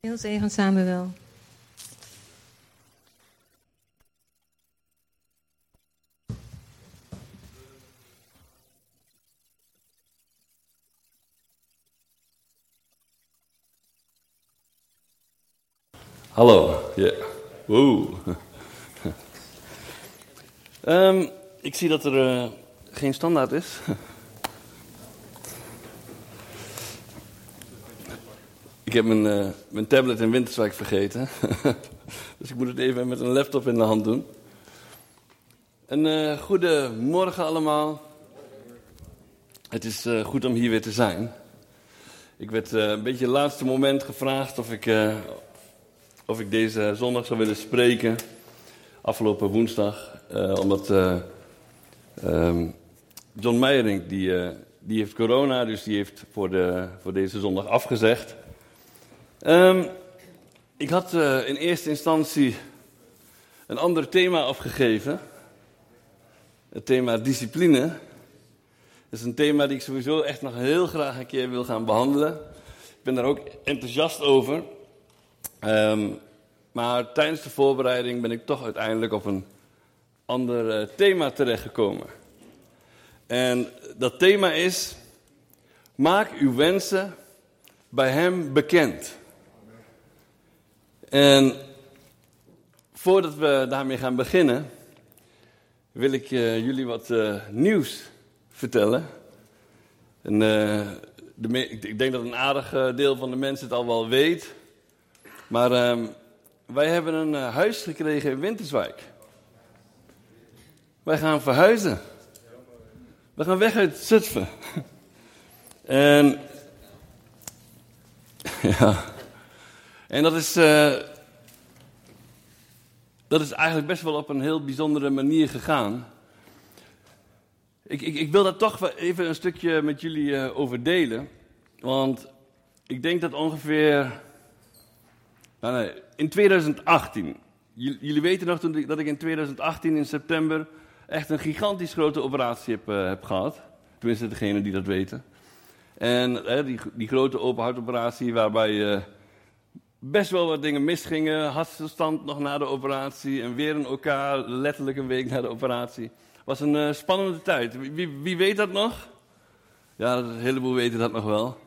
Deel 7 van Samuel. Hallo, ja. Wow. Ik zie dat er geen standaard is. Ik heb mijn tablet in Winterswijk vergeten. Dus ik moet het even met een laptop in de hand doen. En goedemorgen allemaal. Het is goed om hier weer te zijn. Ik werd een beetje het laatste moment gevraagd of ik deze zondag zou willen spreken. Afgelopen woensdag. Omdat John Meijering, die heeft corona, dus die heeft voor deze zondag afgezegd. Ik had in eerste instantie een ander thema afgegeven. Het thema discipline. Dat is een thema die ik sowieso echt nog heel graag een keer wil gaan behandelen. Ik ben daar ook enthousiast over. Maar tijdens de voorbereiding ben ik toch uiteindelijk op een ander thema terechtgekomen. En dat thema is: maak uw wensen bij hem bekend. En voordat we daarmee gaan beginnen, wil ik jullie wat nieuws vertellen. Ik denk dat een aardig deel van de mensen het al wel weet. Maar wij hebben een huis gekregen in Winterswijk. Wij gaan verhuizen. We gaan weg uit Zutphen. En ja. En dat is eigenlijk best wel op een heel bijzondere manier gegaan. Ik wil daar toch even een stukje met jullie over delen. Want ik denk dat ongeveer... in 2018. Jullie weten nog dat ik in 2018 in september echt een gigantisch grote operatie heb gehad. Tenminste, degenen die dat weten. En die grote open hartoperatie waarbij best wel wat dingen misgingen. Hartstilstand nog na de operatie en weer een OK, letterlijk een week na de operatie. Was een spannende tijd. Wie weet dat nog? Ja, een heleboel weten dat nog wel.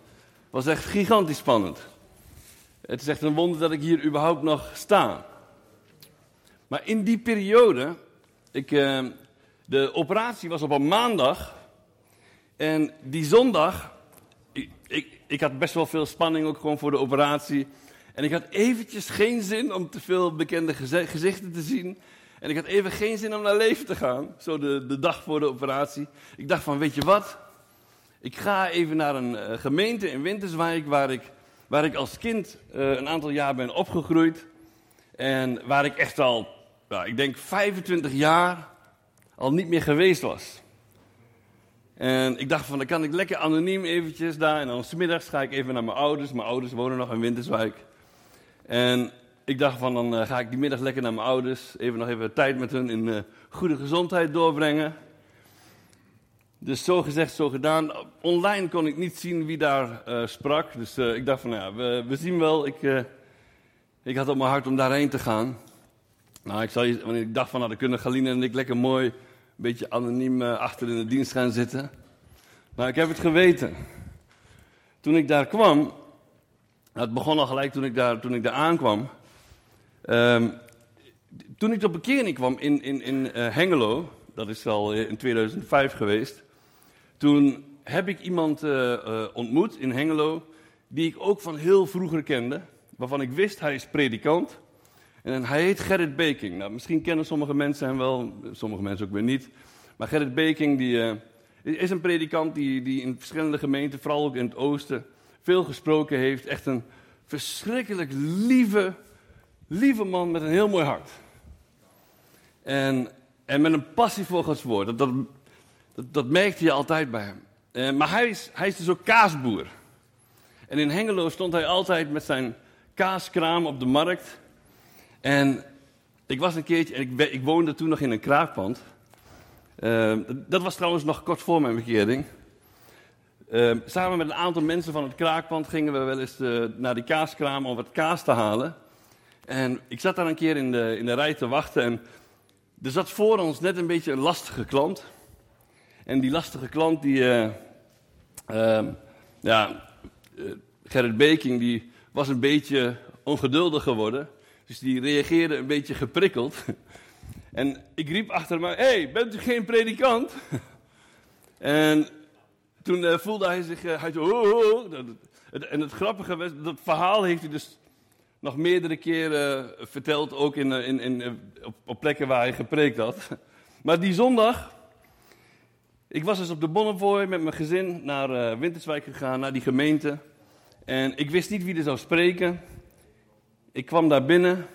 Was echt gigantisch spannend. Het is echt een wonder dat ik hier überhaupt nog sta. Maar in die periode, de operatie was op een maandag. En die zondag, ik had best wel veel spanning ook gewoon voor de operatie. En ik had eventjes geen zin om te veel bekende gezichten te zien. En ik had even geen zin om naar leven te gaan, zo de dag voor de operatie. Ik dacht van, weet je wat? Ik ga even naar een gemeente in Winterswijk waar ik als kind een aantal jaar ben opgegroeid. En waar ik echt al, ik denk 25 jaar, al niet meer geweest was. En ik dacht van, dan kan ik lekker anoniem eventjes daar. En dan 's middags ga ik even naar mijn ouders. Mijn ouders wonen nog in Winterswijk. En ik dacht van, dan ga ik die middag lekker naar mijn ouders. Nog even tijd met hun in goede gezondheid doorbrengen. Dus zo gezegd, zo gedaan. Online kon ik niet zien wie daar sprak. Dus ik dacht van, we zien wel. Ik had op mijn hart om daarheen te gaan. Want ik dacht van, dan kunnen Galina en ik lekker mooi een beetje anoniem achter in de dienst gaan zitten. Maar ik heb het geweten. Toen ik daar kwam, het begon al gelijk toen ik daar aankwam. Toen ik tot bekering kwam in Hengelo, dat is al in 2005 geweest. Toen heb ik iemand ontmoet in Hengelo, die ik ook van heel vroeger kende. Waarvan ik wist, hij is predikant. En hij heet Gerrit Beking. Misschien kennen sommige mensen hem wel, sommige mensen ook weer niet. Maar Gerrit Beking is een predikant die in verschillende gemeenten, vooral ook in het oosten, veel gesproken heeft. Echt een verschrikkelijk lieve man met een heel mooi hart. En met een passie voor Gods woord. Dat merkte je altijd bij hem. Maar hij is dus ook kaasboer. En in Hengelo stond hij altijd met zijn kaaskraam op de markt. En ik was een keertje... Ik woonde toen nog in een kraakpand. Dat was trouwens nog kort voor mijn bekering. Samen met een aantal mensen van het kraakpand gingen we wel eens naar die kaaskraam om wat kaas te halen. En ik zat daar een keer in de rij te wachten en er zat voor ons net een beetje een lastige klant. En die lastige klant, Gerrit Beking, die was een beetje ongeduldig geworden. Dus die reageerde een beetje geprikkeld. En ik riep achter me, hey, bent u geen predikant? En toen voelde hij zich, en het grappige was, dat verhaal heeft hij dus nog meerdere keren verteld, ook op plekken waar hij gepreekt had. Maar die zondag, ik was dus op de Bonnevooi met mijn gezin naar Winterswijk gegaan, naar die gemeente. En ik wist niet wie er zou spreken. Ik kwam daar binnen.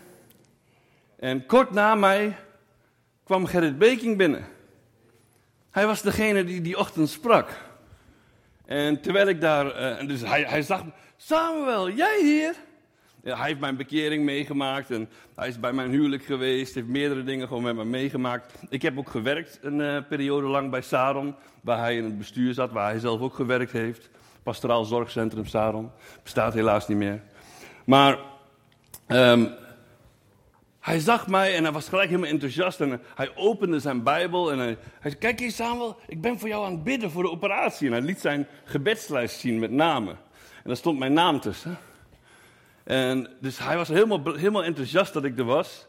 En kort na mij kwam Gerrit Beking binnen. Hij was degene die die ochtend sprak. En terwijl ik daar... dus hij zag... Samuel, jij hier? Ja, hij heeft mijn bekering meegemaakt. En hij is bij mijn huwelijk geweest. Heeft meerdere dingen gewoon met me meegemaakt. Ik heb ook gewerkt een periode lang bij Saron. Waar hij in het bestuur zat. Waar hij zelf ook gewerkt heeft. Pastoraal Zorgcentrum Saron. Bestaat helaas niet meer. Maar... hij zag mij en hij was gelijk helemaal enthousiast. En hij opende zijn Bijbel en hij zei, kijk eens Samuel, ik ben voor jou aan het bidden voor de operatie. En hij liet zijn gebedslijst zien met namen. En daar stond mijn naam tussen. En dus hij was helemaal enthousiast dat ik er was.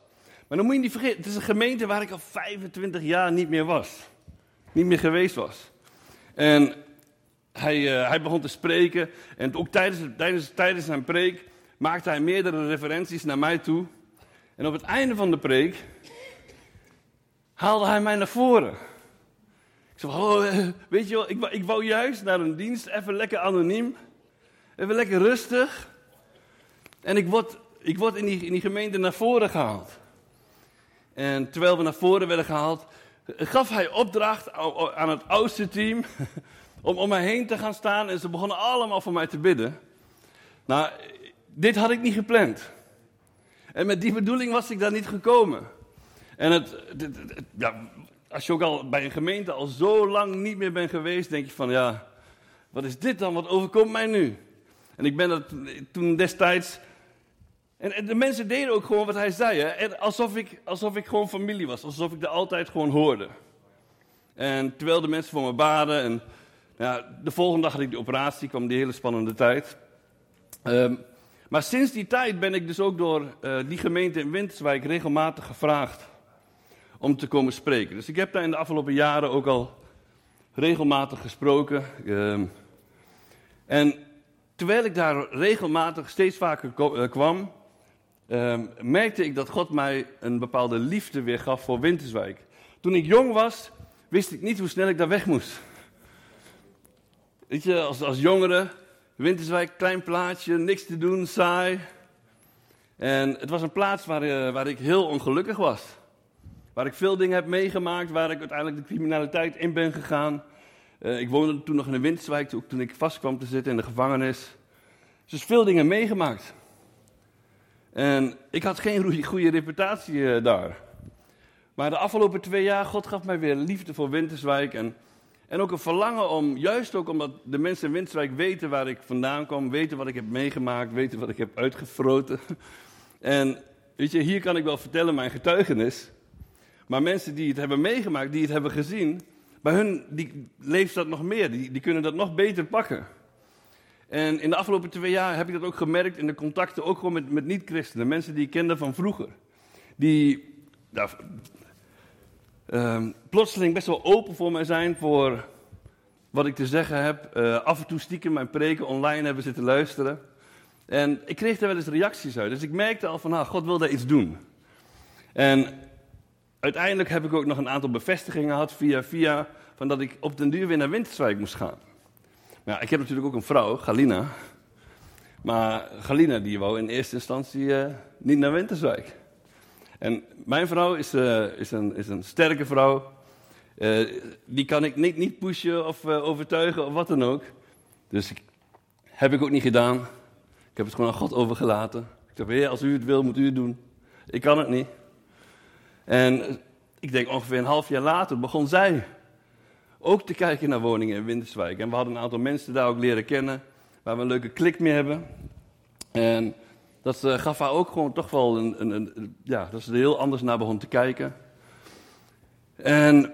Maar dan moet je niet vergeten, het is een gemeente waar ik al 25 jaar niet meer was. Niet meer geweest was. En hij begon te spreken. En ook tijdens zijn preek maakte hij meerdere referenties naar mij toe. En op het einde van de preek haalde hij mij naar voren. Ik zei, weet je wel, ik wou juist naar een dienst, even lekker anoniem. Even lekker rustig. En ik word in die gemeente naar voren gehaald. En terwijl we naar voren werden gehaald, gaf hij opdracht aan het oudste team om mij heen te gaan staan. En ze begonnen allemaal voor mij te bidden. Nou, dit had ik niet gepland. En met die bedoeling was ik daar niet gekomen. En als je ook al bij een gemeente al zo lang niet meer bent geweest, denk je van, ja, wat is dit dan? Wat overkomt mij nu? En ik ben dat toen destijds... En de mensen deden ook gewoon wat hij zei. Hè? En alsof ik gewoon familie was. Alsof ik er altijd gewoon hoorde. En terwijl de mensen voor me baden. En ja, de volgende dag had ik de operatie. Kwam die hele spannende tijd. Maar sinds die tijd ben ik dus ook door die gemeente in Winterswijk regelmatig gevraagd om te komen spreken. Dus ik heb daar in de afgelopen jaren ook al regelmatig gesproken. En terwijl ik daar regelmatig steeds vaker kwam, merkte ik dat God mij een bepaalde liefde weer gaf voor Winterswijk. Toen ik jong was, wist ik niet hoe snel ik daar weg moest. Weet je, als jongere... Winterswijk, klein plaatsje, niks te doen, saai. En het was een plaats waar ik heel ongelukkig was. Waar ik veel dingen heb meegemaakt, waar ik uiteindelijk de criminaliteit in ben gegaan. Ik woonde toen nog in de Winterswijk, toen ik vast kwam te zitten in de gevangenis. Dus veel dingen meegemaakt. En ik had geen goede reputatie daar. Maar de afgelopen 2 jaar, God gaf mij weer liefde voor Winterswijk en ook een verlangen om, juist ook omdat de mensen in Winterswijk weten waar ik vandaan kwam, weten wat ik heb meegemaakt, weten wat ik heb uitgefroten. En weet je, hier kan ik wel vertellen mijn getuigenis. Maar mensen die het hebben meegemaakt, die het hebben gezien, bij hun die leeft dat nog meer, die kunnen dat nog beter pakken. En in de afgelopen 2 jaar heb ik dat ook gemerkt in de contacten, ook gewoon met niet-christenen, mensen die ik kende van vroeger. Die... Nou, plotseling best wel open voor mij zijn voor wat ik te zeggen heb. Af en toe stiekem mijn preken online hebben zitten luisteren. En ik kreeg daar wel eens reacties uit. Dus ik merkte al van, God wil daar iets doen. En uiteindelijk heb ik ook nog een aantal bevestigingen gehad via van dat ik op den duur weer naar Winterswijk moest gaan. Maar ja, ik heb natuurlijk ook een vrouw, Galina. Maar Galina die wou in eerste instantie niet naar Winterswijk. En mijn vrouw is een sterke vrouw. Die kan ik niet pushen of overtuigen of wat dan ook. Dus heb ik ook niet gedaan. Ik heb het gewoon aan God overgelaten. Ik dacht, Heer, als u het wil, moet u het doen. Ik kan het niet. En ik denk ongeveer een half jaar later begon zij ook te kijken naar woningen in Winterswijk. En we hadden een aantal mensen daar ook leren kennen, waar we een leuke klik mee hebben. En dat gaf haar ook gewoon toch wel dat ze er heel anders naar begon te kijken. En,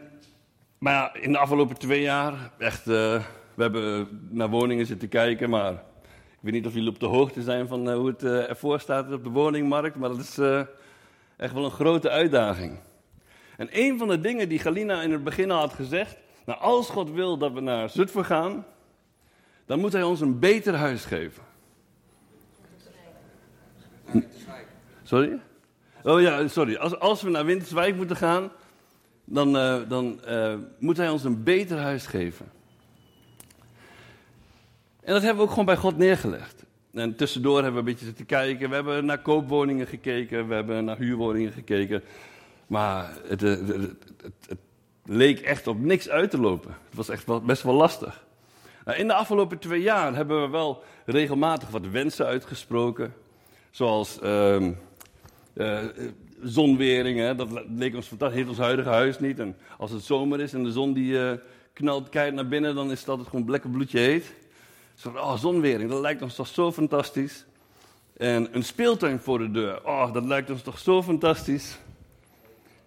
maar ja, in de afgelopen 2 jaar, echt, we hebben naar woningen zitten kijken, maar ik weet niet of jullie op de hoogte zijn van hoe het ervoor staat op de woningmarkt, maar dat is echt wel een grote uitdaging. En een van de dingen die Galina in het begin al had gezegd, nou, als God wil dat we naar Zutphen gaan, dan moet hij ons een beter huis geven. Naar Winterswijk. Sorry? Oh ja, sorry. Als we naar Winterswijk moeten gaan, dan moet hij ons een beter huis geven. En dat hebben we ook gewoon bij God neergelegd. En tussendoor hebben we een beetje zitten kijken. We hebben naar koopwoningen gekeken. We hebben naar huurwoningen gekeken. Maar het leek echt op niks uit te lopen. Het was echt best wel lastig. Nou, in de afgelopen 2 jaar hebben we wel regelmatig wat wensen uitgesproken. Zoals zonweringen. Dat leek ons fantastisch. Heeft ons huidige huis niet. En als het zomer is en de zon die knalt keihard naar binnen, dan is het altijd gewoon lekker bloedje heet. Zo, zonwering, dat lijkt ons toch zo fantastisch. En een speeltuin voor de deur, dat lijkt ons toch zo fantastisch.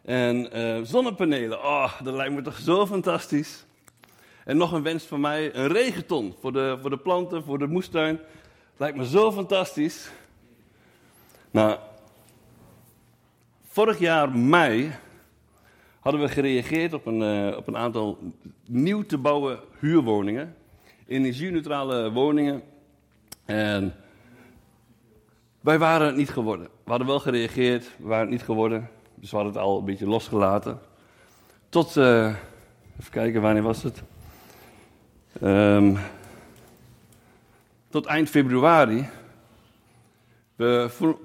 En zonnepanelen, dat lijkt me toch zo fantastisch. En nog een wens van mij, een regenton voor de planten, voor de moestuin. Lijkt me zo fantastisch. Nou, vorig jaar mei hadden we gereageerd op een aantal nieuw te bouwen huurwoningen. Energie-neutrale woningen. En wij waren het niet geworden. We hadden wel gereageerd, we waren het niet geworden. Dus we hadden het al een beetje losgelaten. Tot, even kijken, wanneer was het? Tot eind februari.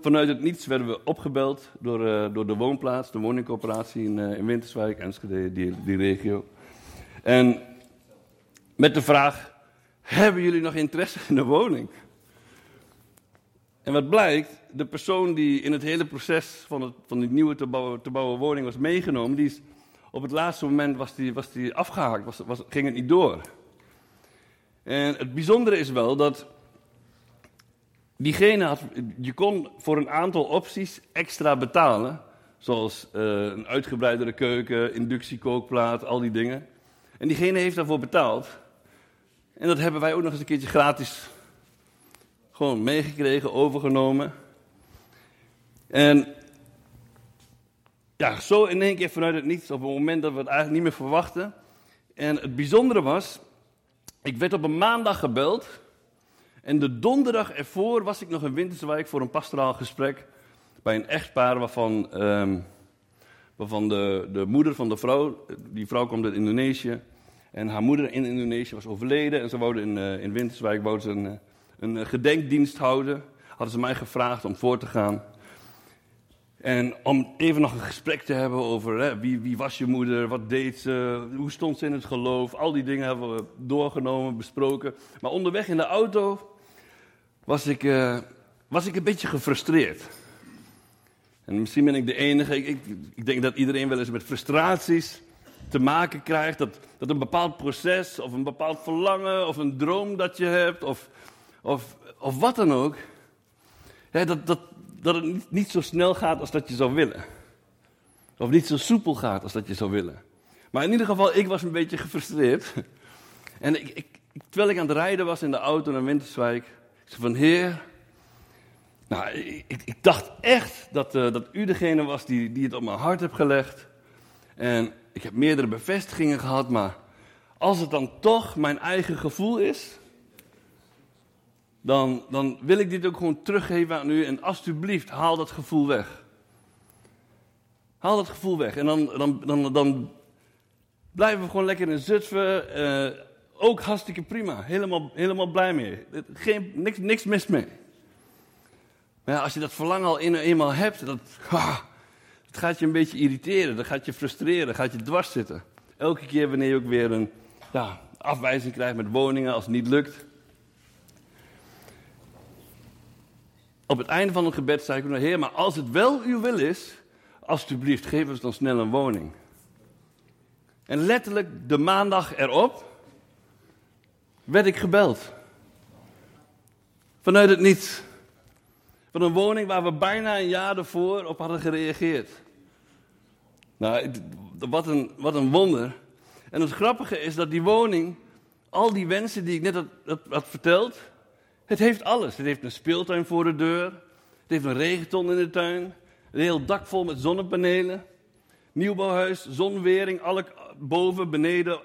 Vanuit het niets werden we opgebeld door de woonplaats, de woningcorporatie in Winterswijk, Enschede, die regio. En met de vraag: hebben jullie nog interesse in de woning? En wat blijkt, de persoon die in het hele proces van die nieuwe te bouwen woning was meegenomen, die is op het laatste moment was die afgehaakt, ging het niet door. En het bijzondere is wel dat je kon voor een aantal opties extra betalen, zoals een uitgebreidere keuken, inductiekookplaat, al die dingen. En diegene heeft daarvoor betaald. En dat hebben wij ook nog eens een keertje gratis gewoon meegekregen, overgenomen. En ja, zo in één keer vanuit het niets, op een moment dat we het eigenlijk niet meer verwachten. En het bijzondere was, ik werd op een maandag gebeld. En de donderdag ervoor was ik nog in Winterswijk voor een pastoraal gesprek bij een echtpaar waarvan de moeder van de vrouw, die vrouw kwam uit Indonesië. En haar moeder in Indonesië was overleden. En ze wouden in Winterswijk een gedenkdienst houden. Hadden ze mij gevraagd om voor te gaan. En om even nog een gesprek te hebben over wie was je moeder, wat deed ze, hoe stond ze in het geloof. Al die dingen hebben we doorgenomen, besproken. Maar onderweg in de auto was ik een beetje gefrustreerd. En misschien ben ik de enige. Ik denk dat iedereen wel eens met frustraties te maken krijgt, dat een bepaald proces of een bepaald verlangen of een droom dat je hebt of wat dan ook, hè, dat het niet zo snel gaat als dat je zou willen. Of niet zo soepel gaat als dat je zou willen. Maar in ieder geval, ik was een beetje gefrustreerd. En terwijl ik aan het rijden was in de auto naar Winterswijk, ik zei van: Heer, nou, ik dacht echt dat u degene was die het op mijn hart hebt gelegd. En ik heb meerdere bevestigingen gehad, maar als het dan toch mijn eigen gevoel is, dan wil ik dit ook gewoon teruggeven aan u. En alsjeblieft, haal dat gevoel weg. Haal dat gevoel weg. En dan blijven we gewoon lekker in Zutphen. Ook hartstikke prima. Helemaal blij mee. Niks mis mee. Maar ja, als je dat verlangen al eenmaal hebt, dat gaat je een beetje irriteren. Dat gaat je frustreren. Dat gaat je dwars zitten. Elke keer wanneer je ook weer een afwijzing krijgt met woningen als het niet lukt. Op het einde van het gebed zei ik: Heer, maar als het wel uw wil is, alsjeblieft, geef ons dan snel een woning. En letterlijk de maandag erop werd ik gebeld. Vanuit het niets. Van een woning waar we bijna een jaar ervoor op hadden gereageerd. Nou, wat een wonder. En het grappige is dat die woning, al die wensen die ik net had verteld, het heeft alles. Het heeft een speeltuin voor de deur. Het heeft een regenton in de tuin. Een heel dak vol met zonnepanelen. Nieuwbouwhuis, zonwering, alle boven, beneden,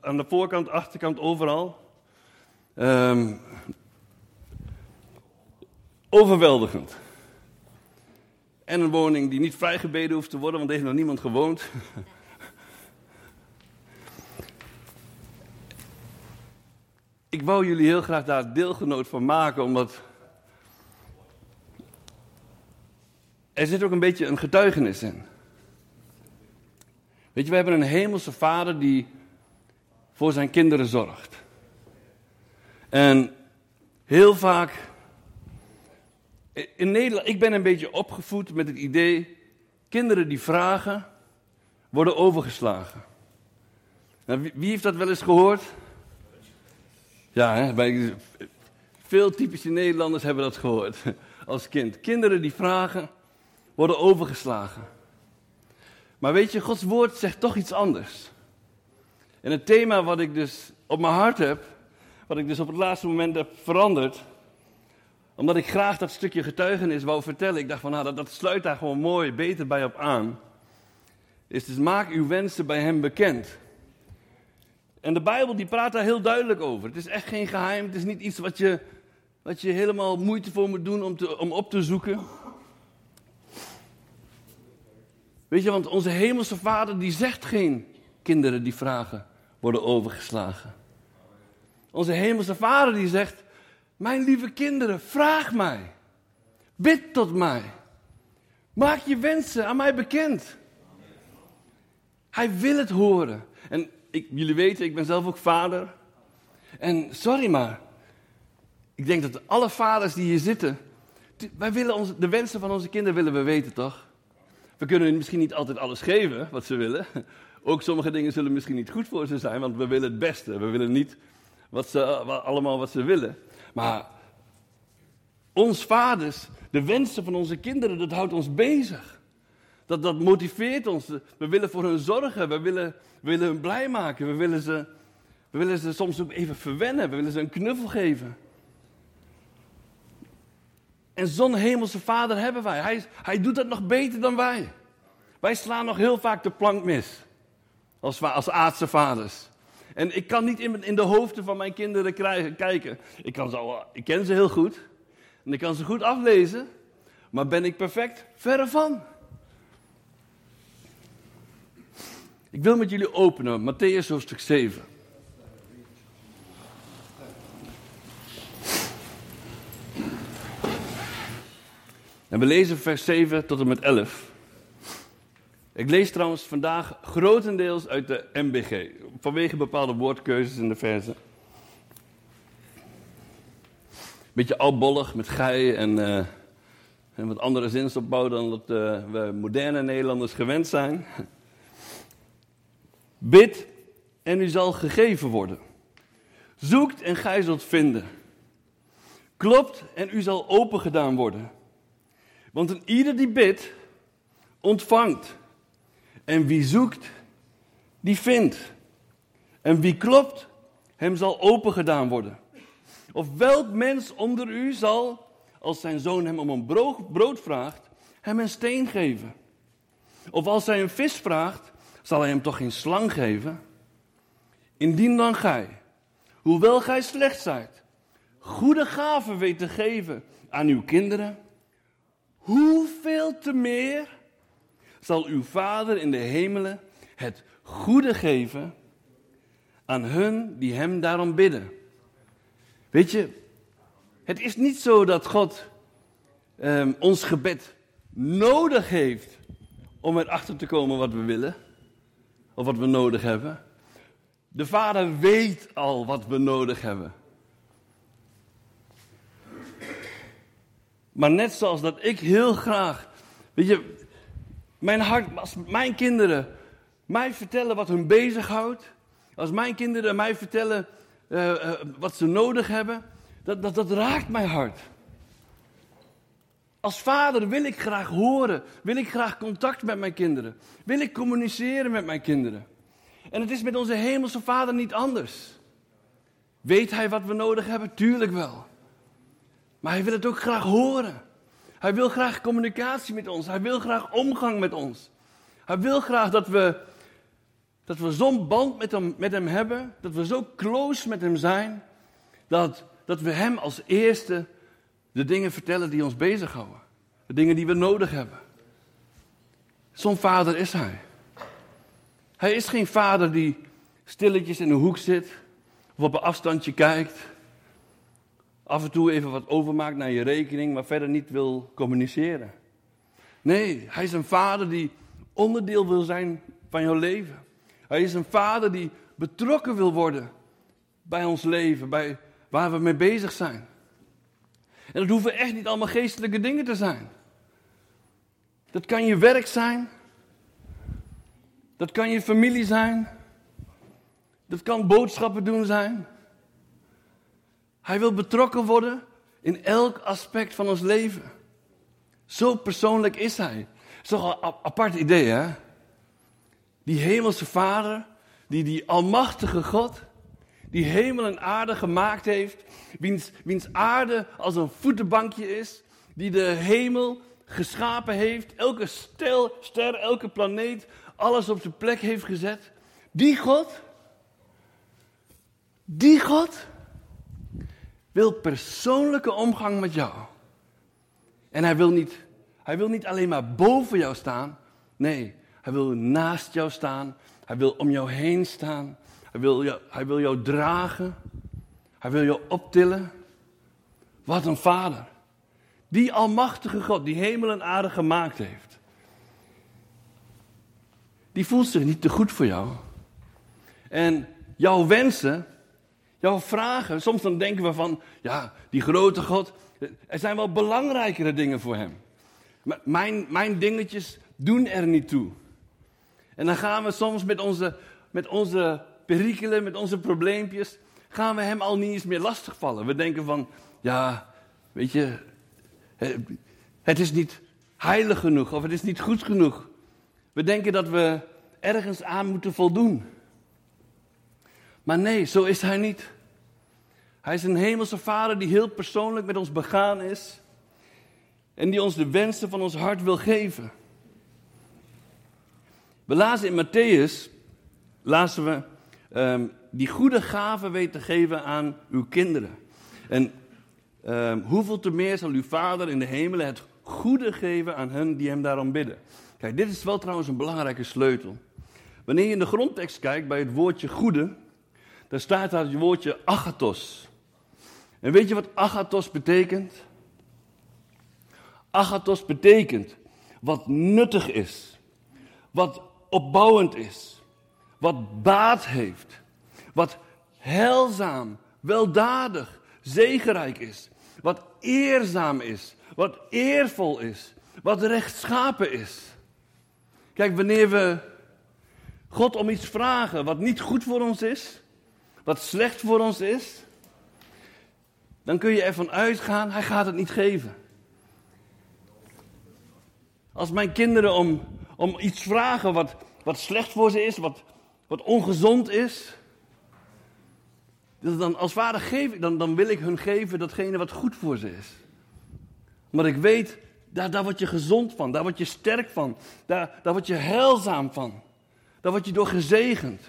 aan de voorkant, achterkant, overal. Overweldigend. En een woning die niet vrijgebeden hoeft te worden, want er heeft nog niemand gewoond. Ik wou jullie heel graag daar deelgenoot van maken, omdat er zit ook een beetje een getuigenis in. Weet je, we hebben een hemelse vader die voor zijn kinderen zorgt. En heel vaak in Nederland, ik ben een beetje opgevoed met het idee, kinderen die vragen, worden overgeslagen. Nou, wie heeft dat wel eens gehoord? Ja, hè, veel typische Nederlanders hebben dat gehoord als kind. Kinderen die vragen, worden overgeslagen. Maar weet je, Gods woord zegt toch iets anders. En het thema wat ik dus op mijn hart heb, wat ik dus op het laatste moment heb veranderd, omdat ik graag dat stukje getuigenis wou vertellen, ik dacht van, dat sluit daar gewoon mooi, beter bij op aan, is dus maak uw wensen bij hem bekend. En de Bijbel die praat daar heel duidelijk over. Het is echt geen geheim, het is niet iets wat je helemaal moeite voor moet doen om op te zoeken. Weet je, want onze hemelse vader die zegt geen kinderen die vragen worden overgeslagen. Onze hemelse vader die zegt, mijn lieve kinderen, vraag mij. Bid tot mij. Maak je wensen aan mij bekend. Hij wil het horen. En jullie weten, ik ben zelf ook vader. En sorry maar, ik denk dat alle vaders die hier zitten, wij willen de wensen van onze kinderen willen we weten, toch? We kunnen misschien niet altijd alles geven wat ze willen. Ook sommige dingen zullen misschien niet goed voor ze zijn, want we willen het beste. We willen niet allemaal wat ze willen. Maar ons vaders, de wensen van onze kinderen, dat houdt ons bezig. Dat motiveert ons. We willen voor hun zorgen, we willen hun blij maken. We willen ze soms ook even verwennen, we willen ze een knuffel geven. En zo'n hemelse vader hebben wij. Hij doet dat nog beter dan wij. Wij slaan nog heel vaak de plank mis. Als aardse vaders. En ik kan niet in de hoofden van mijn kinderen kijken. Ik ken ze heel goed. En ik kan ze goed aflezen. Maar ben ik perfect? Verre van. Ik wil met jullie openen. Matthäus hoofdstuk 7. En we lezen vers 7 tot en met 11. Ik lees trouwens vandaag grotendeels uit de MBG. Vanwege bepaalde woordkeuzes in de verzen. Beetje oudbollig met gij en wat andere zinsopbouw dan dat we moderne Nederlanders gewend zijn. Bid en u zal gegeven worden. Zoekt en gij zult vinden. Klopt en u zal opengedaan worden. Want een ieder die bidt, ontvangt. En wie zoekt, die vindt. En wie klopt, hem zal opengedaan worden. Of welk mens onder u zal, als zijn zoon hem om een brood vraagt, hem een steen geven? Of als hij een vis vraagt, zal hij hem toch geen slang geven? Indien dan gij, hoewel gij slecht zijt, goede gaven weet te geven aan uw kinderen, hoeveel te meer zal uw Vader in de hemelen het goede geven aan hun die hem daarom bidden. Weet je, het is niet zo dat God ons gebed nodig heeft om erachter te komen wat we willen of wat we nodig hebben. De Vader weet al wat we nodig hebben. Maar net zoals dat ik heel graag, weet je, als mijn kinderen mij vertellen wat hun bezighoudt, als mijn kinderen mij vertellen wat ze nodig hebben, dat raakt mijn hart. Als vader wil ik graag horen, wil ik graag contact met mijn kinderen, wil ik communiceren met mijn kinderen. En het is met onze hemelse Vader niet anders. Weet hij wat we nodig hebben? Tuurlijk wel. Maar hij wil het ook graag horen. Hij wil graag communicatie met ons. Hij wil graag omgang met ons. Hij wil graag dat we zo'n band met hem hebben, dat we zo close met hem zijn, dat we hem als eerste de dingen vertellen die ons bezighouden. De dingen die we nodig hebben. Zo'n vader is hij. Hij is geen vader die stilletjes in de hoek zit, of op een afstandje kijkt, af en toe even wat overmaakt naar je rekening, maar verder niet wil communiceren. Nee, hij is een vader die onderdeel wil zijn van jouw leven. Hij is een vader die betrokken wil worden bij ons leven, bij waar we mee bezig zijn. En dat hoeven echt niet allemaal geestelijke dingen te zijn. Dat kan je werk zijn. Dat kan je familie zijn. Dat kan boodschappen doen zijn. Hij wil betrokken worden in elk aspect van ons leven. Zo persoonlijk is hij. Dat is toch een apart idee, hè? Die hemelse Vader, die almachtige God, die hemel en aarde gemaakt heeft, wiens aarde als een voetenbankje is, die de hemel geschapen heeft, elke ster, elke planeet, alles op zijn plek heeft gezet. Die God wil persoonlijke omgang met jou. En hij wil niet alleen maar boven jou staan. Nee, hij wil naast jou staan. Hij wil om jou heen staan. Hij wil jou dragen. Hij wil jou optillen. Wat een vader. Die almachtige God die hemel en aarde gemaakt heeft. Die voelt zich niet te goed voor jou. En jouw wensen, jouw vragen, soms dan denken we van, ja, die grote God, er zijn wel belangrijkere dingen voor hem. Maar mijn dingetjes doen er niet toe. En dan gaan we soms met onze perikelen, met onze probleempjes, gaan we hem al niet eens meer lastigvallen. We denken van, ja, weet je, het is niet heilig genoeg of het is niet goed genoeg. We denken dat we ergens aan moeten voldoen. Maar nee, zo is hij niet. Hij is een hemelse vader die heel persoonlijk met ons begaan is. En die ons de wensen van ons hart wil geven. We lazen in Matthäus, die goede gave weet te geven aan uw kinderen. En hoeveel te meer zal uw vader in de hemelen het goede geven aan hen die hem daarom bidden. Kijk, dit is wel trouwens een belangrijke sleutel. Wanneer je in de grondtekst kijkt bij het woordje goede, dan staat daar het woordje agathos. En weet je wat agathos betekent? Agathos betekent wat nuttig is, wat opbouwend is, wat baat heeft, wat heilzaam, weldadig, zegenrijk is, wat eerzaam is, wat eervol is, wat rechtschapen is. Kijk, wanneer we God om iets vragen wat niet goed voor ons is, wat slecht voor ons is, dan kun je ervan uitgaan, hij gaat het niet geven. Als mijn kinderen om iets vragen wat slecht voor ze is, wat ongezond is, dan als vader geef ik, dan wil ik hun geven datgene wat goed voor ze is. Maar ik weet, daar word je gezond van, daar word je sterk van, daar word je heilzaam van. Daar word je door gezegend.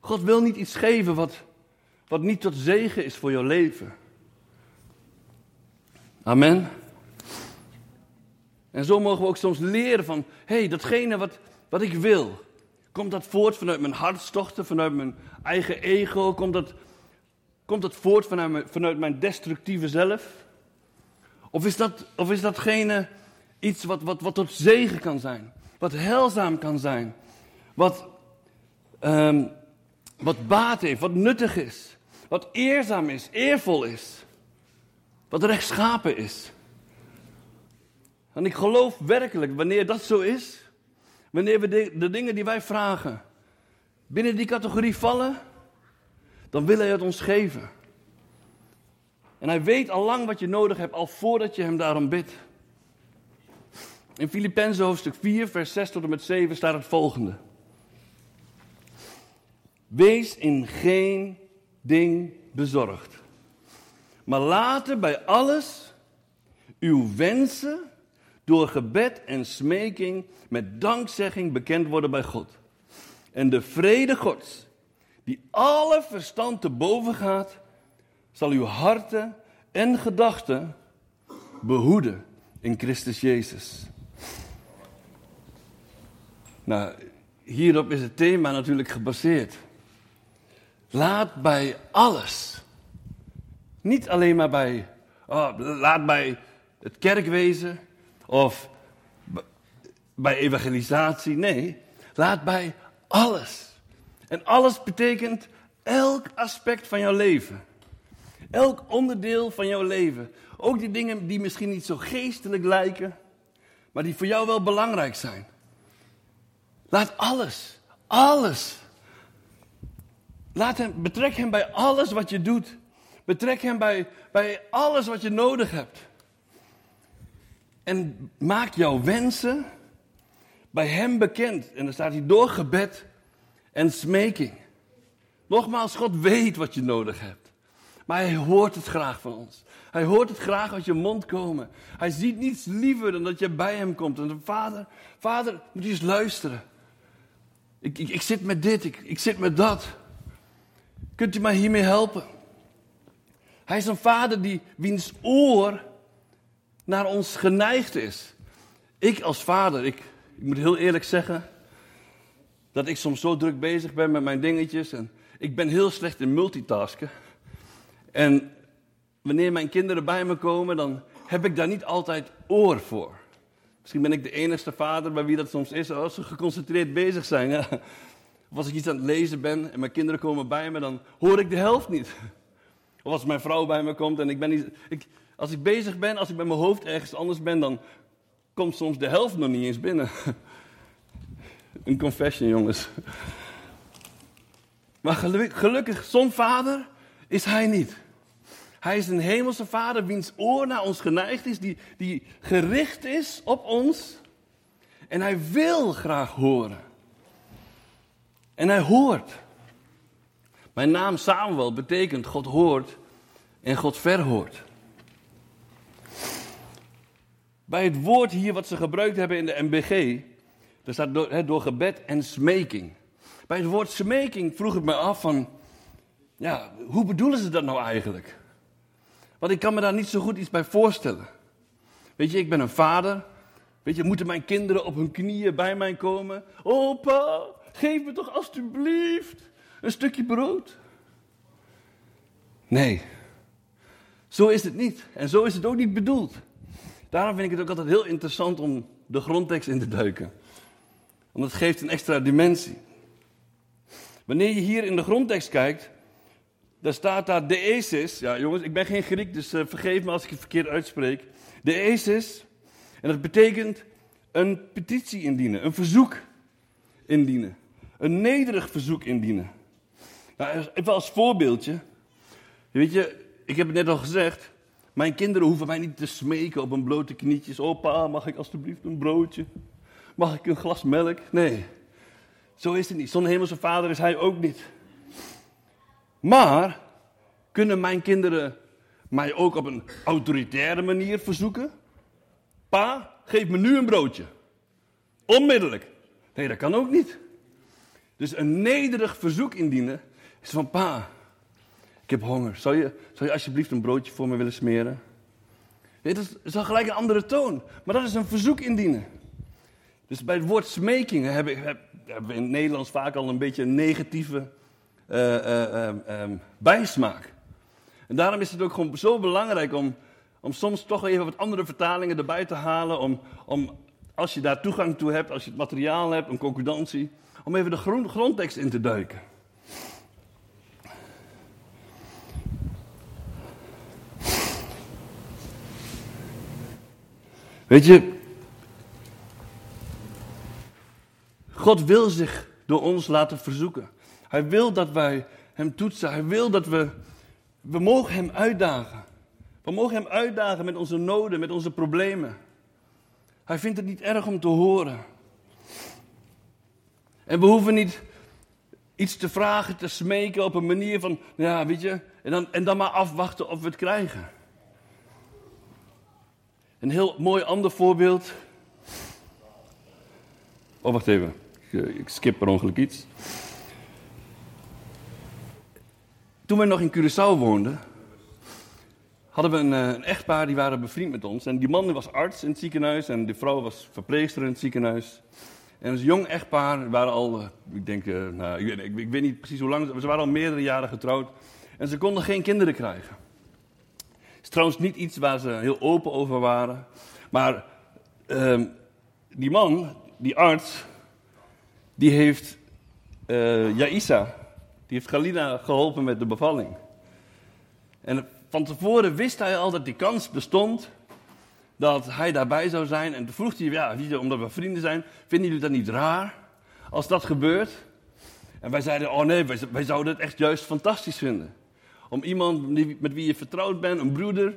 God wil niet iets geven wat niet tot zegen is voor jouw leven. Amen. En zo mogen we ook soms leren van, hey, datgene wat ik wil, komt dat voort vanuit mijn hartstochten, vanuit mijn eigen ego? Komt dat voort vanuit mijn destructieve zelf? Of is datgene iets wat tot zegen kan zijn? Wat heilzaam kan zijn. Wat baat heeft, wat nuttig is. Wat eerzaam is, eervol is. Wat rechtschapen is. En ik geloof werkelijk, wanneer dat zo is, Wanneer we de dingen die wij vragen binnen die categorie vallen, dan wil hij het ons geven. En hij weet allang wat je nodig hebt, al voordat je hem daarom bidt. In Filippenzen hoofdstuk 4, vers 6 tot en met 7 staat het volgende. Wees in geen ding bezorgd, maar laat bij alles uw wensen door gebed en smeking met dankzegging bekend worden bij God. En de vrede Gods, die alle verstand te boven gaat, zal uw harten en gedachten behoeden in Christus Jezus. Nou, hierop is het thema natuurlijk gebaseerd. Laat bij alles. Niet alleen maar bij, laat bij het kerkwezen of bij evangelisatie. Nee, laat bij alles. En alles betekent elk aspect van jouw leven. Elk onderdeel van jouw leven. Ook die dingen die misschien niet zo geestelijk lijken, maar die voor jou wel belangrijk zijn. Laat alles, alles. Betrek hem bij alles wat je doet. Betrek hem bij alles wat je nodig hebt. En maak jouw wensen bij hem bekend. En dan staat hij door gebed en smeking. Nogmaals, God weet wat je nodig hebt. Maar hij hoort het graag van ons. Hij hoort het graag uit je mond komen. Hij ziet niets liever dan dat je bij hem komt. En de vader, moet je eens luisteren. Ik zit met dit, ik zit met dat. Kunt u mij hiermee helpen? Hij is een vader wiens oor naar ons geneigd is. Ik als vader, ik moet heel eerlijk zeggen dat ik soms zo druk bezig ben met mijn dingetjes. En ik ben heel slecht in multitasken. En wanneer mijn kinderen bij me komen, dan heb ik daar niet altijd oor voor. Misschien ben ik de enigste vader bij wie dat soms is. Als ze geconcentreerd bezig zijn. Ja. Of als ik iets aan het lezen ben en mijn kinderen komen bij me, dan hoor ik de helft niet. Of als mijn vrouw bij me komt en ik ben niet... als ik bezig ben, als ik met mijn hoofd ergens anders ben, dan komt soms de helft nog niet eens binnen. Een confession, jongens. Maar gelukkig, zo'n vader is hij niet. Hij is een hemelse vader wiens oor naar ons geneigd is, die gericht is op ons. En hij wil graag horen. En hij hoort. Mijn naam Samuel betekent God hoort en God verhoort. Bij het woord hier wat ze gebruikt hebben in de MBG, daar staat door gebed en smeking. Bij het woord smeking vroeg ik me af van, ja, hoe bedoelen ze dat nou eigenlijk? Want ik kan me daar niet zo goed iets bij voorstellen. Weet je, ik ben een vader. Weet je, moeten mijn kinderen op hun knieën bij mij komen? Opa, geef me toch alstublieft een stukje brood? Nee, zo is het niet. En zo is het ook niet bedoeld. Daarom vind ik het ook altijd heel interessant om de grondtekst in te duiken. Want het geeft een extra dimensie. Wanneer je hier in de grondtekst kijkt, daar staat daar deesis. Ja jongens, ik ben geen Griek, dus vergeef me als ik het verkeerd uitspreek. Deesis. En dat betekent een petitie indienen, een verzoek indienen. Een nederig verzoek indienen. Nou, even als voorbeeldje. Weet je, ik heb het net al gezegd. Mijn kinderen hoeven mij niet te smeken op hun blote knietjes. Opa, mag ik alstublieft een broodje? Mag ik een glas melk? Nee, zo is het niet. Zo'n hemelse vader is hij ook niet. Maar kunnen mijn kinderen mij ook op een autoritaire manier verzoeken? Pa, geef me nu een broodje. Onmiddellijk. Nee, dat kan ook niet. Dus een nederig verzoek indienen is van pa. Ik heb honger. Zou je alsjeblieft een broodje voor me willen smeren? Nee, dat is al gelijk een andere toon. Maar dat is een verzoek indienen. Dus bij het woord smeking hebben we in het Nederlands vaak al een beetje een negatieve bijsmaak. En daarom is het ook gewoon zo belangrijk om soms toch even wat andere vertalingen erbij te halen. Om als je daar toegang toe hebt, als je het materiaal hebt, een concordantie, om even de grondtekst in te duiken. Weet je, God wil zich door ons laten verzoeken. Hij wil dat wij hem toetsen. Hij wil dat we mogen hem uitdagen. We mogen hem uitdagen met onze noden, met onze problemen. Hij vindt het niet erg om te horen. En we hoeven niet iets te vragen, te smeken op een manier van, ja, weet je, en dan maar afwachten of we het krijgen. Een heel mooi ander voorbeeld. Oh, wacht even. Ik skip per ongeluk iets. Toen we nog in Curaçao woonden, hadden we een echtpaar, die waren bevriend met ons. En die man was arts in het ziekenhuis en die vrouw was verpleegster in het ziekenhuis. En een jong echtpaar, waren al, ik weet niet precies hoe lang, ze waren al meerdere jaren getrouwd. En ze konden geen kinderen krijgen. Het is trouwens niet iets waar ze heel open over waren. Maar die man, die arts, die heeft Jaisa, die heeft Galina geholpen met de bevalling. En van tevoren wist hij al dat die kans bestond dat hij daarbij zou zijn. En toen vroeg hij, ja, omdat we vrienden zijn, vinden jullie dat niet raar als dat gebeurt? En wij zeiden, oh nee, wij zouden het echt juist fantastisch vinden. Om iemand met wie je vertrouwd bent, een broeder,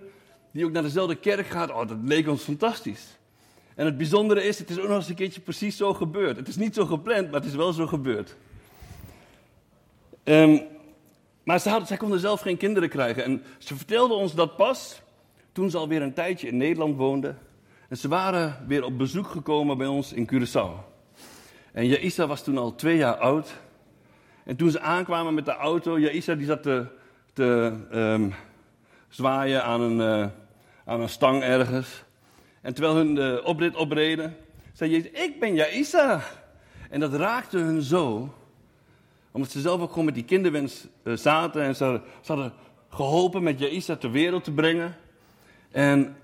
die ook naar dezelfde kerk gaat, oh, dat leek ons fantastisch. En het bijzondere is, het is ook nog eens een keertje precies zo gebeurd. Het is niet zo gepland, maar het is wel zo gebeurd. Maar zij konden zelf geen kinderen krijgen. En ze vertelden ons dat pas toen ze alweer een tijdje in Nederland woonden. En ze waren weer op bezoek gekomen bij ons in Curaçao. En Jaisa was toen al 2 jaar oud. En toen ze aankwamen met de auto, Jaisa die zat te zwaaien aan een stang ergens. En terwijl hun de oprit opreden, zei Jezus, ik ben Jaisa. En dat raakte hun zo, omdat ze zelf ook gewoon met die kinderwens zaten. En ze hadden geholpen met Jaisa ter wereld te brengen. En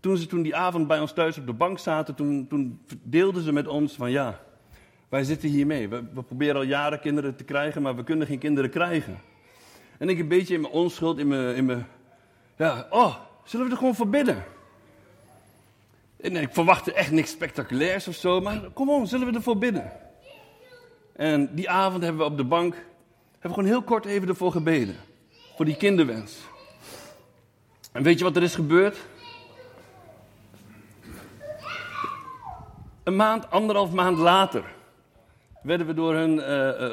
toen die avond bij ons thuis op de bank zaten, toen deelden ze met ons van ja, wij zitten hiermee. We proberen al jaren kinderen te krijgen, maar we kunnen geen kinderen krijgen. En ik een beetje in mijn onschuld, zullen we er gewoon voor bidden? En ik verwachtte echt niks spectaculairs of zo, maar kom op, zullen we ervoor bidden? En die avond hebben we op de bank, hebben we gewoon heel kort even ervoor gebeden. Voor die kinderwens. En weet je wat er is gebeurd? 1,5 maand later werden we door hun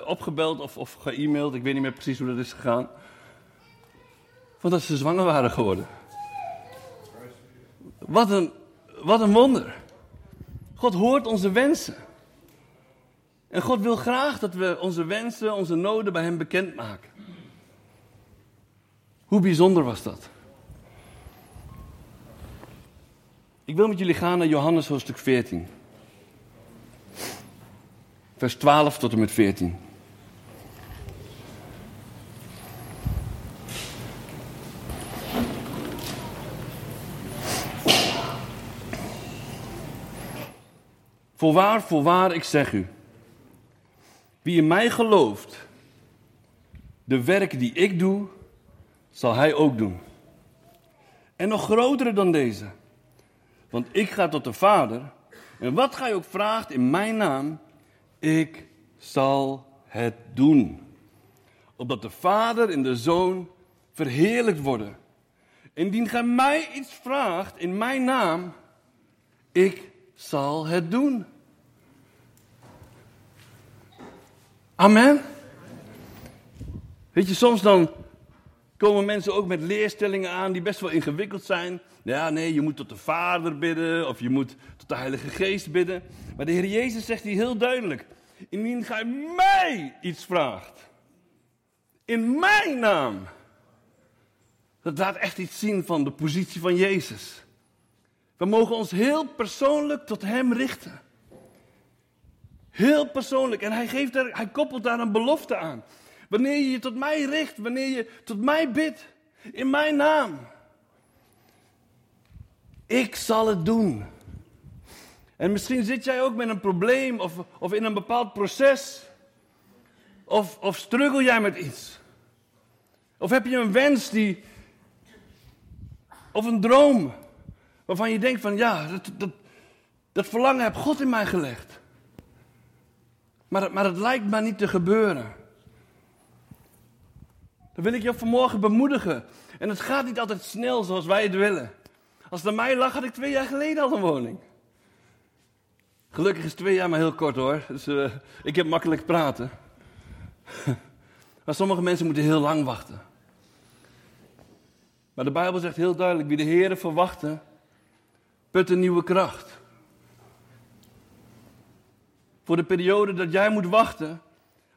opgebeld of ge-mailed, ik weet niet meer precies hoe dat is gegaan. Voordat ze zwanger waren geworden. Wat een wonder. God hoort onze wensen. En God wil graag dat we onze wensen, onze noden bij hem bekendmaken. Hoe bijzonder was dat? Ik wil met jullie gaan naar Johannes hoofdstuk 14. Vers 12 tot en met 14. Voorwaar, ik zeg u. Wie in mij gelooft, de werken die ik doe, zal hij ook doen. En nog grotere dan deze. Want ik ga tot de Vader. En wat gij ook vraagt in mijn naam, ik zal het doen. Opdat de Vader en de Zoon verheerlijkt worden. Indien gij mij iets vraagt in mijn naam, ik zal het doen. Amen. Weet je, soms dan komen mensen ook met leerstellingen aan die best wel ingewikkeld zijn. Ja, nee, je moet tot de Vader bidden of je moet tot de Heilige Geest bidden. Maar de Heer Jezus zegt hier heel duidelijk. Indien gij mij iets vraagt. In mijn naam. Dat laat echt iets zien van de positie van Jezus. We mogen ons heel persoonlijk tot hem richten. Heel persoonlijk. En hij koppelt daar een belofte aan. Wanneer je je tot mij richt, wanneer je tot mij bidt, in mijn naam. Ik zal het doen. En misschien zit jij ook met een probleem of in een bepaald proces. Of struggle jij met iets. Of heb je een wens of een droom waarvan je denkt van ja, dat verlangen heb God in mij gelegd. Maar het lijkt maar niet te gebeuren. Dan wil ik je vanmorgen bemoedigen. En het gaat niet altijd snel zoals wij het willen. Als het aan mij lag, had ik 2 jaar geleden al een woning. Gelukkig is 2 jaar maar heel kort hoor. Dus ik heb makkelijk praten. Maar sommige mensen moeten heel lang wachten. Maar de Bijbel zegt heel duidelijk, wie de Heere verwachten, put een nieuwe kracht. Voor de periode dat jij moet wachten,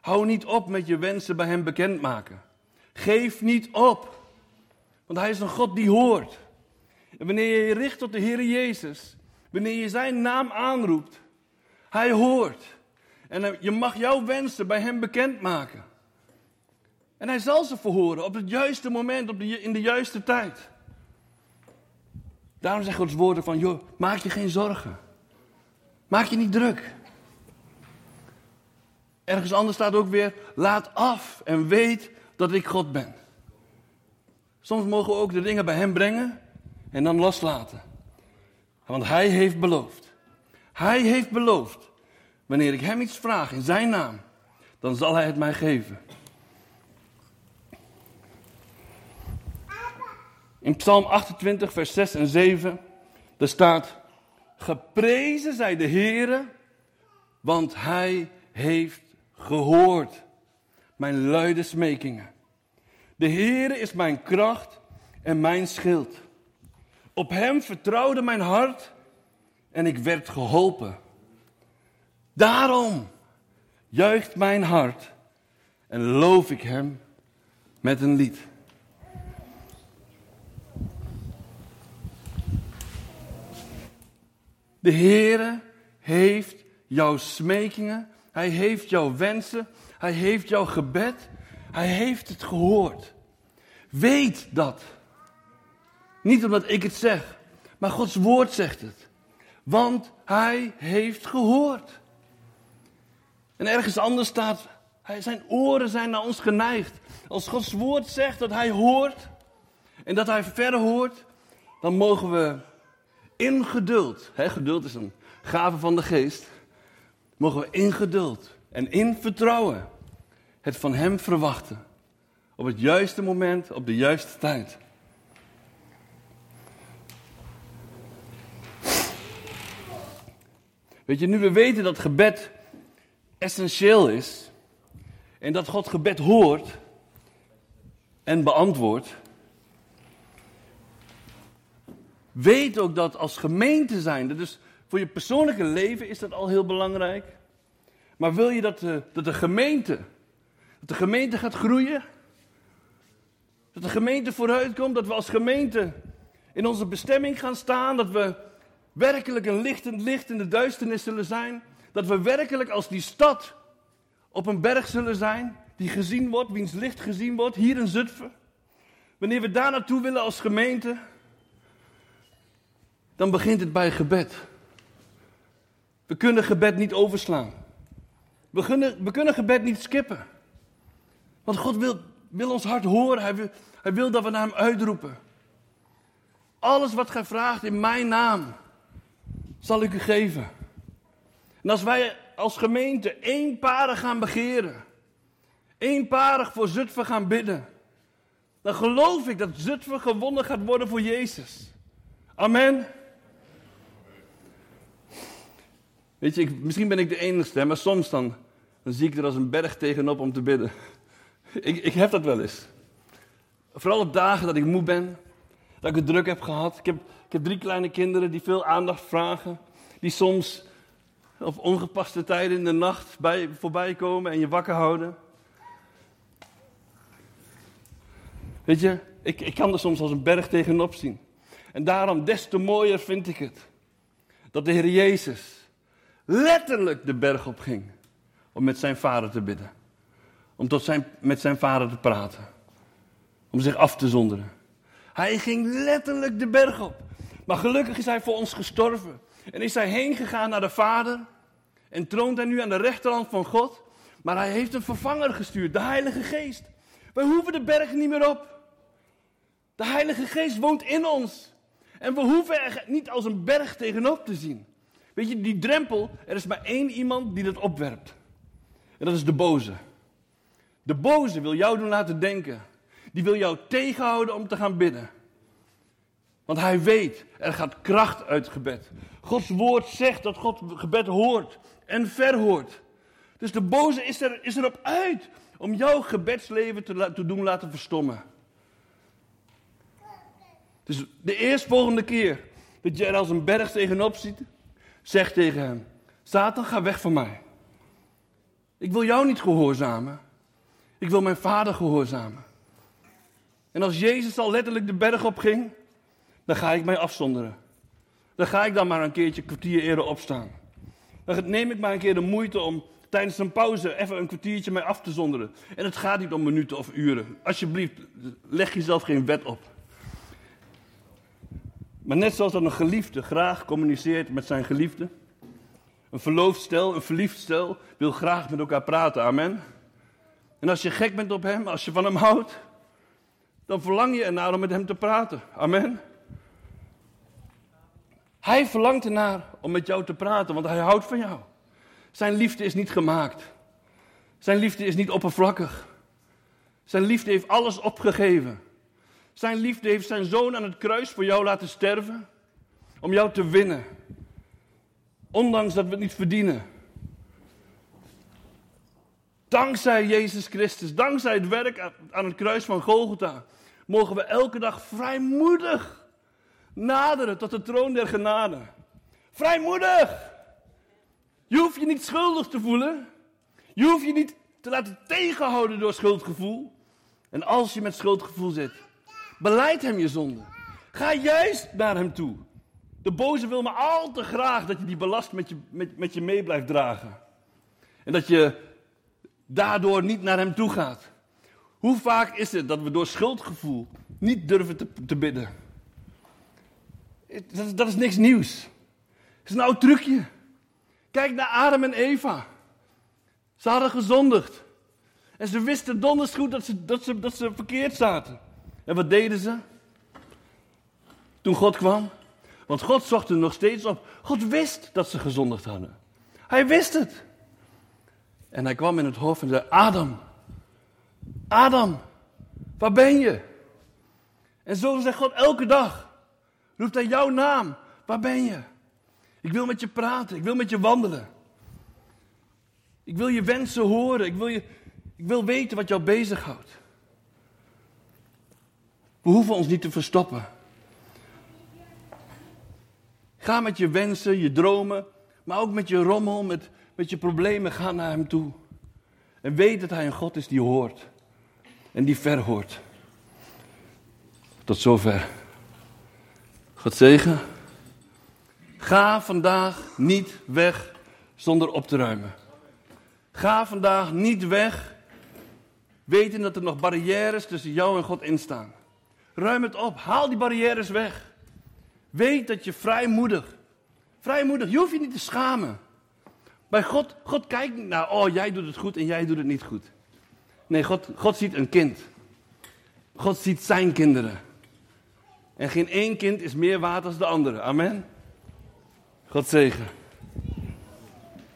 hou niet op met je wensen bij hem bekendmaken. Geef niet op, want hij is een God die hoort. En wanneer je je richt tot de Heere Jezus, wanneer je zijn naam aanroept, hij hoort. En je mag jouw wensen bij hem bekendmaken. En hij zal ze verhoren op het juiste moment, in de juiste tijd. Daarom zegt Gods woorden van, joh, maak je geen zorgen. Maak je niet druk. Ergens anders staat ook weer, laat af en weet dat ik God ben. Soms mogen we ook de dingen bij hem brengen en dan loslaten. Want hij heeft beloofd. Hij heeft beloofd. Wanneer ik hem iets vraag in zijn naam, dan zal hij het mij geven. In Psalm 28, vers 6 en 7, daar staat, geprezen zij de Heere, want hij heeft gehoord mijn luide smekingen. De Heere is mijn kracht en mijn schild. Op hem vertrouwde mijn hart en ik werd geholpen. Daarom juicht mijn hart en loof ik hem met een lied. De Heere heeft jouw smekingen, hij heeft jouw wensen, hij heeft jouw gebed, hij heeft het gehoord. Weet dat. Niet omdat ik het zeg, maar Gods woord zegt het. Want hij heeft gehoord. En ergens anders staat, zijn oren zijn naar ons geneigd. Als Gods woord zegt dat hij hoort en dat hij verhoort, dan mogen we in geduld, geduld is een gave van de geest, mogen we in geduld en in vertrouwen het van hem verwachten. Op het juiste moment, op de juiste tijd. Weet je, nu we weten dat gebed essentieel is en dat God gebed hoort en beantwoordt, weet ook dat als gemeente zijnde, dus voor je persoonlijke leven is dat al heel belangrijk. Maar wil je dat de gemeente gaat groeien? Dat de gemeente vooruitkomt, dat we als gemeente in onze bestemming gaan staan, dat we werkelijk een lichtend licht in de duisternis zullen zijn. Dat we werkelijk als die stad op een berg zullen zijn, die gezien wordt, wiens licht gezien wordt, hier in Zutphen. Wanneer we daar naartoe willen als gemeente, dan begint het bij gebed. We kunnen gebed niet overslaan. We kunnen gebed niet skippen. Want God wil ons hart horen. Hij wil dat we naar hem uitroepen. Alles wat gij vraagt in mijn naam, zal ik u geven. En als wij als gemeente eenparig gaan begeren, eenparig voor Zutphen gaan bidden, dan geloof ik dat Zutphen gewonnen gaat worden voor Jezus. Amen. Weet je, misschien ben ik de enigste, maar soms dan zie ik er als een berg tegenop om te bidden. Ik heb dat wel eens. Vooral op dagen dat ik moe ben, dat ik het druk heb gehad. Ik heb 3 kleine kinderen die veel aandacht vragen. Die soms op ongepaste tijden in de nacht voorbij komen en je wakker houden. Weet je, ik kan er soms als een berg tegenop zien. En daarom des te mooier vind ik het. Dat de Heer Jezus letterlijk de berg op ging. Om met zijn vader te bidden. Om met zijn vader te praten. Om zich af te zonderen. Hij ging letterlijk de berg op. Maar gelukkig is hij voor ons gestorven. En is hij heen gegaan naar de Vader. En troont hij nu aan de rechterhand van God. Maar hij heeft een vervanger gestuurd. De Heilige Geest. Wij hoeven de berg niet meer op. De Heilige Geest woont in ons. En we hoeven er niet als een berg tegenop te zien. Weet je, die drempel, er is maar één iemand die dat opwerpt. En dat is de boze. De boze wil jou doen laten denken. Die wil jou tegenhouden om te gaan bidden. Want hij weet, er gaat kracht uit gebed. Gods woord zegt dat God gebed hoort en verhoort. Dus de boze is erop uit om jouw gebedsleven te doen laten verstommen. Dus de eerstvolgende keer dat je er als een berg tegenop ziet, zeg tegen hem: Satan, ga weg van mij. Ik wil jou niet gehoorzamen. Ik wil mijn Vader gehoorzamen. En als Jezus al letterlijk de berg op ging, dan ga ik mij afzonderen. Dan ga ik dan maar een keertje een kwartier eerder opstaan. Dan neem ik maar een keer de moeite om tijdens een pauze even een kwartiertje mij af te zonderen. En het gaat niet om minuten of uren. Alsjeblieft, leg jezelf geen wet op. Maar net zoals dat een geliefde graag communiceert met zijn geliefde. Een verloofd stel, een verliefd stel wil graag met elkaar praten, amen. En als je gek bent op hem, als je van hem houdt, dan verlang je ernaar om met hem te praten, amen. Hij verlangt ernaar om met jou te praten, want hij houdt van jou. Zijn liefde is niet gemaakt. Zijn liefde is niet oppervlakkig. Zijn liefde heeft alles opgegeven. Zijn liefde heeft zijn zoon aan het kruis voor jou laten sterven, om jou te winnen. Ondanks dat we het niet verdienen. Dankzij Jezus Christus, dankzij het werk aan het kruis van Golgotha, mogen we elke dag vrijmoedig naderen tot de troon der genade. Vrijmoedig! Je hoeft je niet schuldig te voelen. Je hoeft je niet te laten tegenhouden door schuldgevoel. En als je met schuldgevoel zit, belijd hem je zonde. Ga juist naar hem toe. De boze wil maar al te graag dat je die belast met je mee blijft dragen. En dat je daardoor niet naar hem toe gaat. Hoe vaak is het dat we door schuldgevoel niet durven te bidden? Dat is niks nieuws. Het is een oud trucje. Kijk naar Adam en Eva. Ze hadden gezondigd. En ze wisten donders goed dat ze verkeerd zaten. En wat deden ze? Toen God kwam. Want God zocht er nog steeds op. God wist dat ze gezondigd hadden. Hij wist het. En hij kwam in het hof en zei: Adam. Adam. Waar ben je? En zo zegt God elke dag. Roept hij jouw naam. Waar ben je? Ik wil met je praten. Ik wil met je wandelen. Ik wil je wensen horen. Ik wil weten wat jou bezighoudt. We hoeven ons niet te verstoppen. Ga met je wensen, je dromen, maar ook met je rommel, met je problemen. Ga naar hem toe. En weet dat hij een God is die hoort. En die verhoort. Tot zover. God zegen. Ga vandaag niet weg zonder op te ruimen. Ga vandaag niet weg, weten dat er nog barrières tussen jou en God instaan. Ruim het op, haal die barrières weg. Weet dat je vrijmoedig, je hoeft je niet te schamen. Bij God kijkt niet naar, oh jij doet het goed en jij doet het niet goed. Nee, God ziet een kind. God ziet zijn kinderen. En geen één kind is meer waard dan de andere, amen. God zegen.